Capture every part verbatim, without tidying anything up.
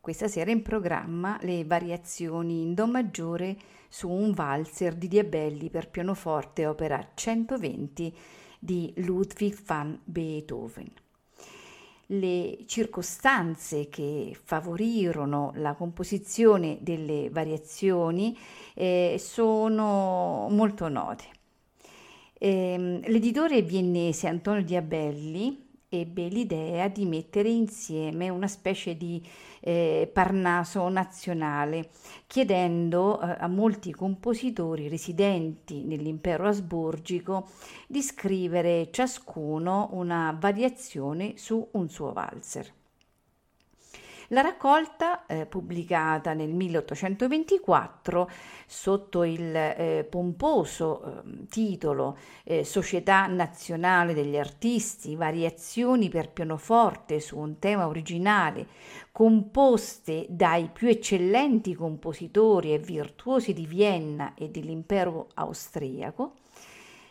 Questa sera in programma le variazioni in do maggiore su un valzer di Diabelli per pianoforte opera centoventi di Ludwig van Beethoven. Le circostanze che favorirono la composizione delle variazioni eh, sono molto note. Eh, l'editore viennese Antonio Diabelli ebbe l'idea di mettere insieme una specie di eh, Parnaso nazionale, chiedendo eh, a molti compositori residenti nell'impero asburgico di scrivere ciascuno una variazione su un suo valzer. La raccolta, eh, pubblicata nel milleottocentoventiquattro sotto il eh, pomposo eh, titolo eh, Società Nazionale degli Artisti, variazioni per pianoforte su un tema originale, composte dai più eccellenti compositori e virtuosi di Vienna e dell'impero austriaco,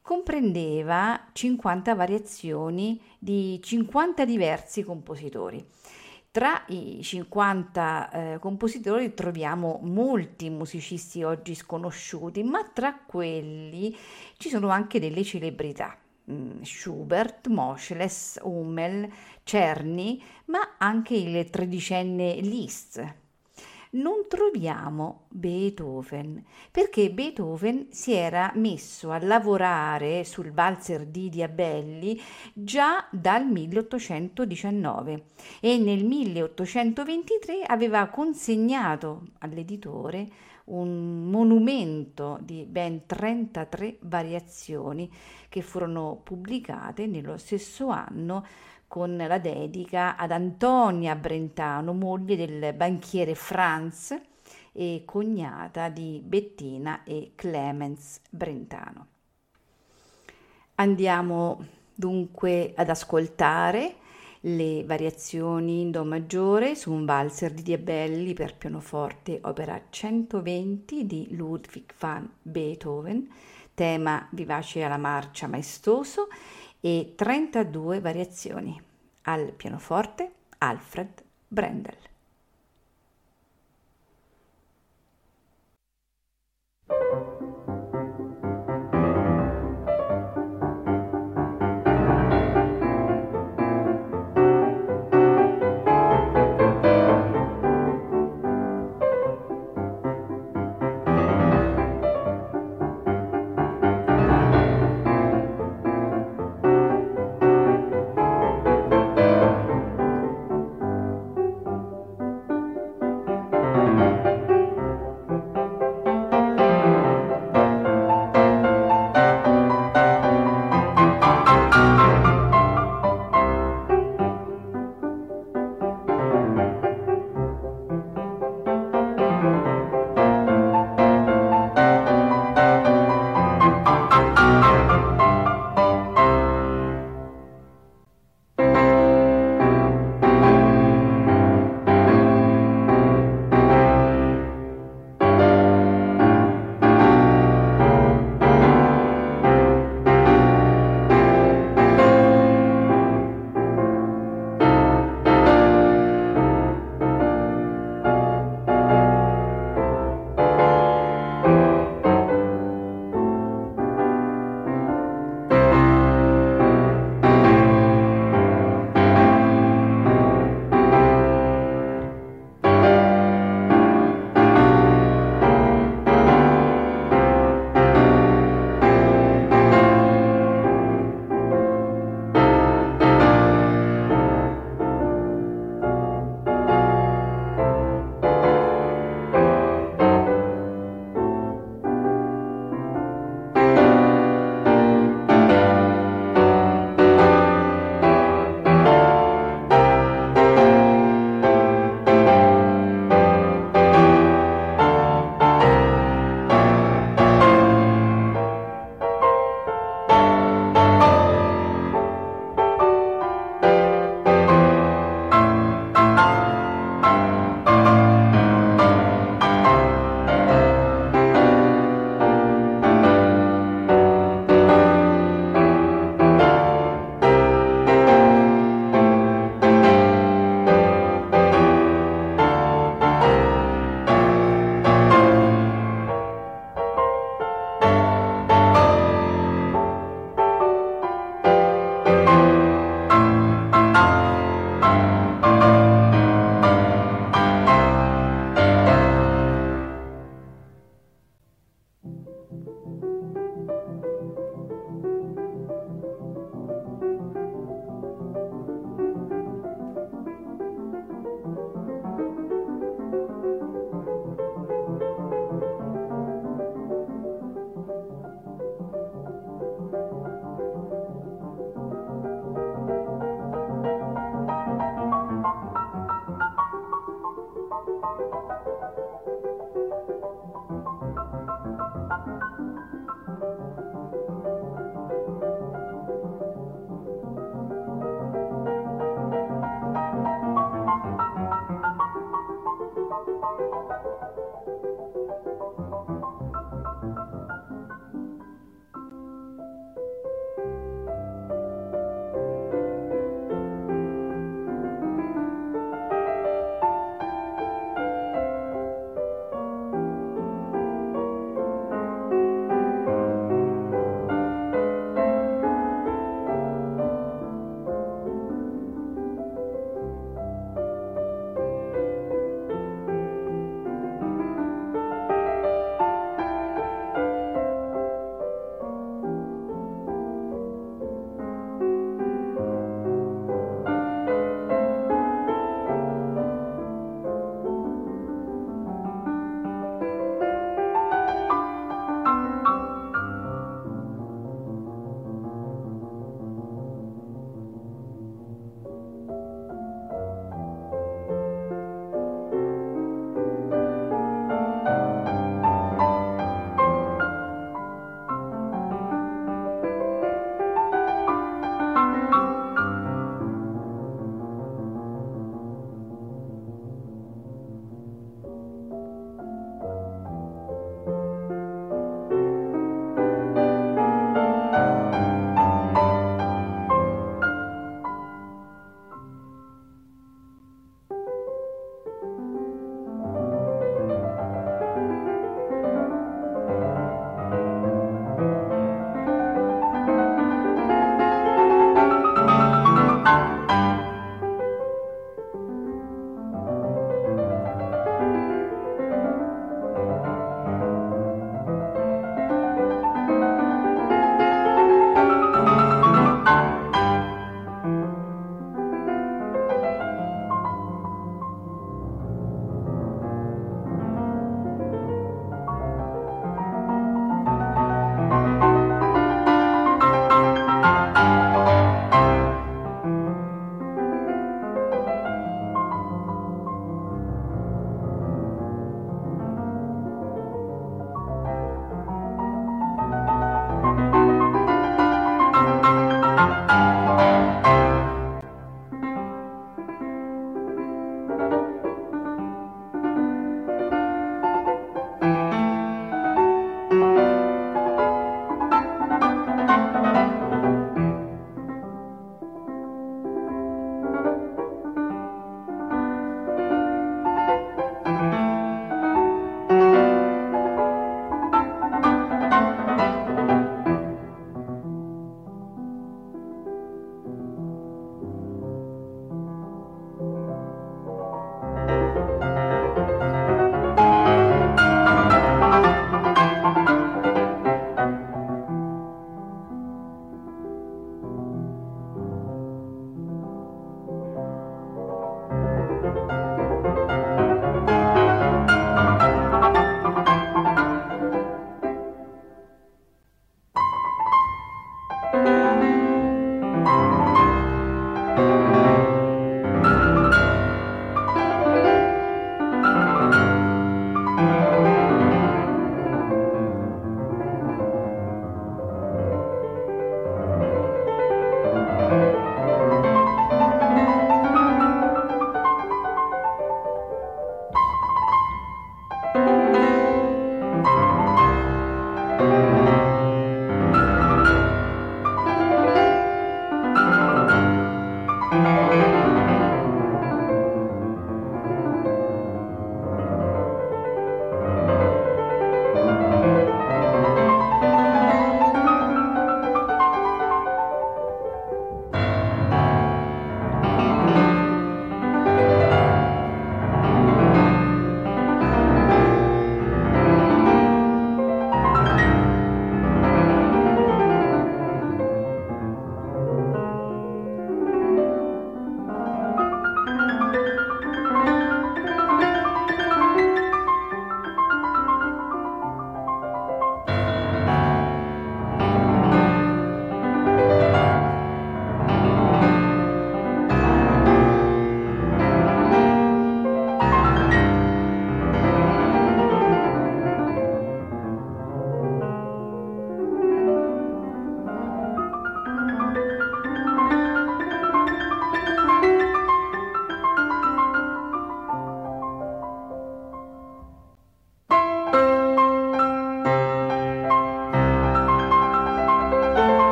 comprendeva cinquanta variazioni di cinquanta diversi compositori. Tra i cinquanta eh, compositori troviamo molti musicisti oggi sconosciuti, ma tra quelli ci sono anche delle celebrità: mm, Schubert, Moscheles, Hummel, Czerny, ma anche il tredicenne Liszt. Non troviamo Beethoven, perché Beethoven si era messo a lavorare sul valzer di Diabelli già dal milleottocentodiciannove e nel milleottocentoventitré aveva consegnato all'editore un monumento di ben trentatré variazioni che furono pubblicate nello stesso anno con la dedica ad Antonia Brentano, moglie del banchiere Franz e cognata di Bettina e Clemens Brentano. Andiamo dunque ad ascoltare le variazioni in do maggiore su un valzer di Diabelli per pianoforte opera centoventi di Ludwig van Beethoven, tema vivace alla marcia maestoso, e trentadue variazioni. Al pianoforte Alfred Brendel.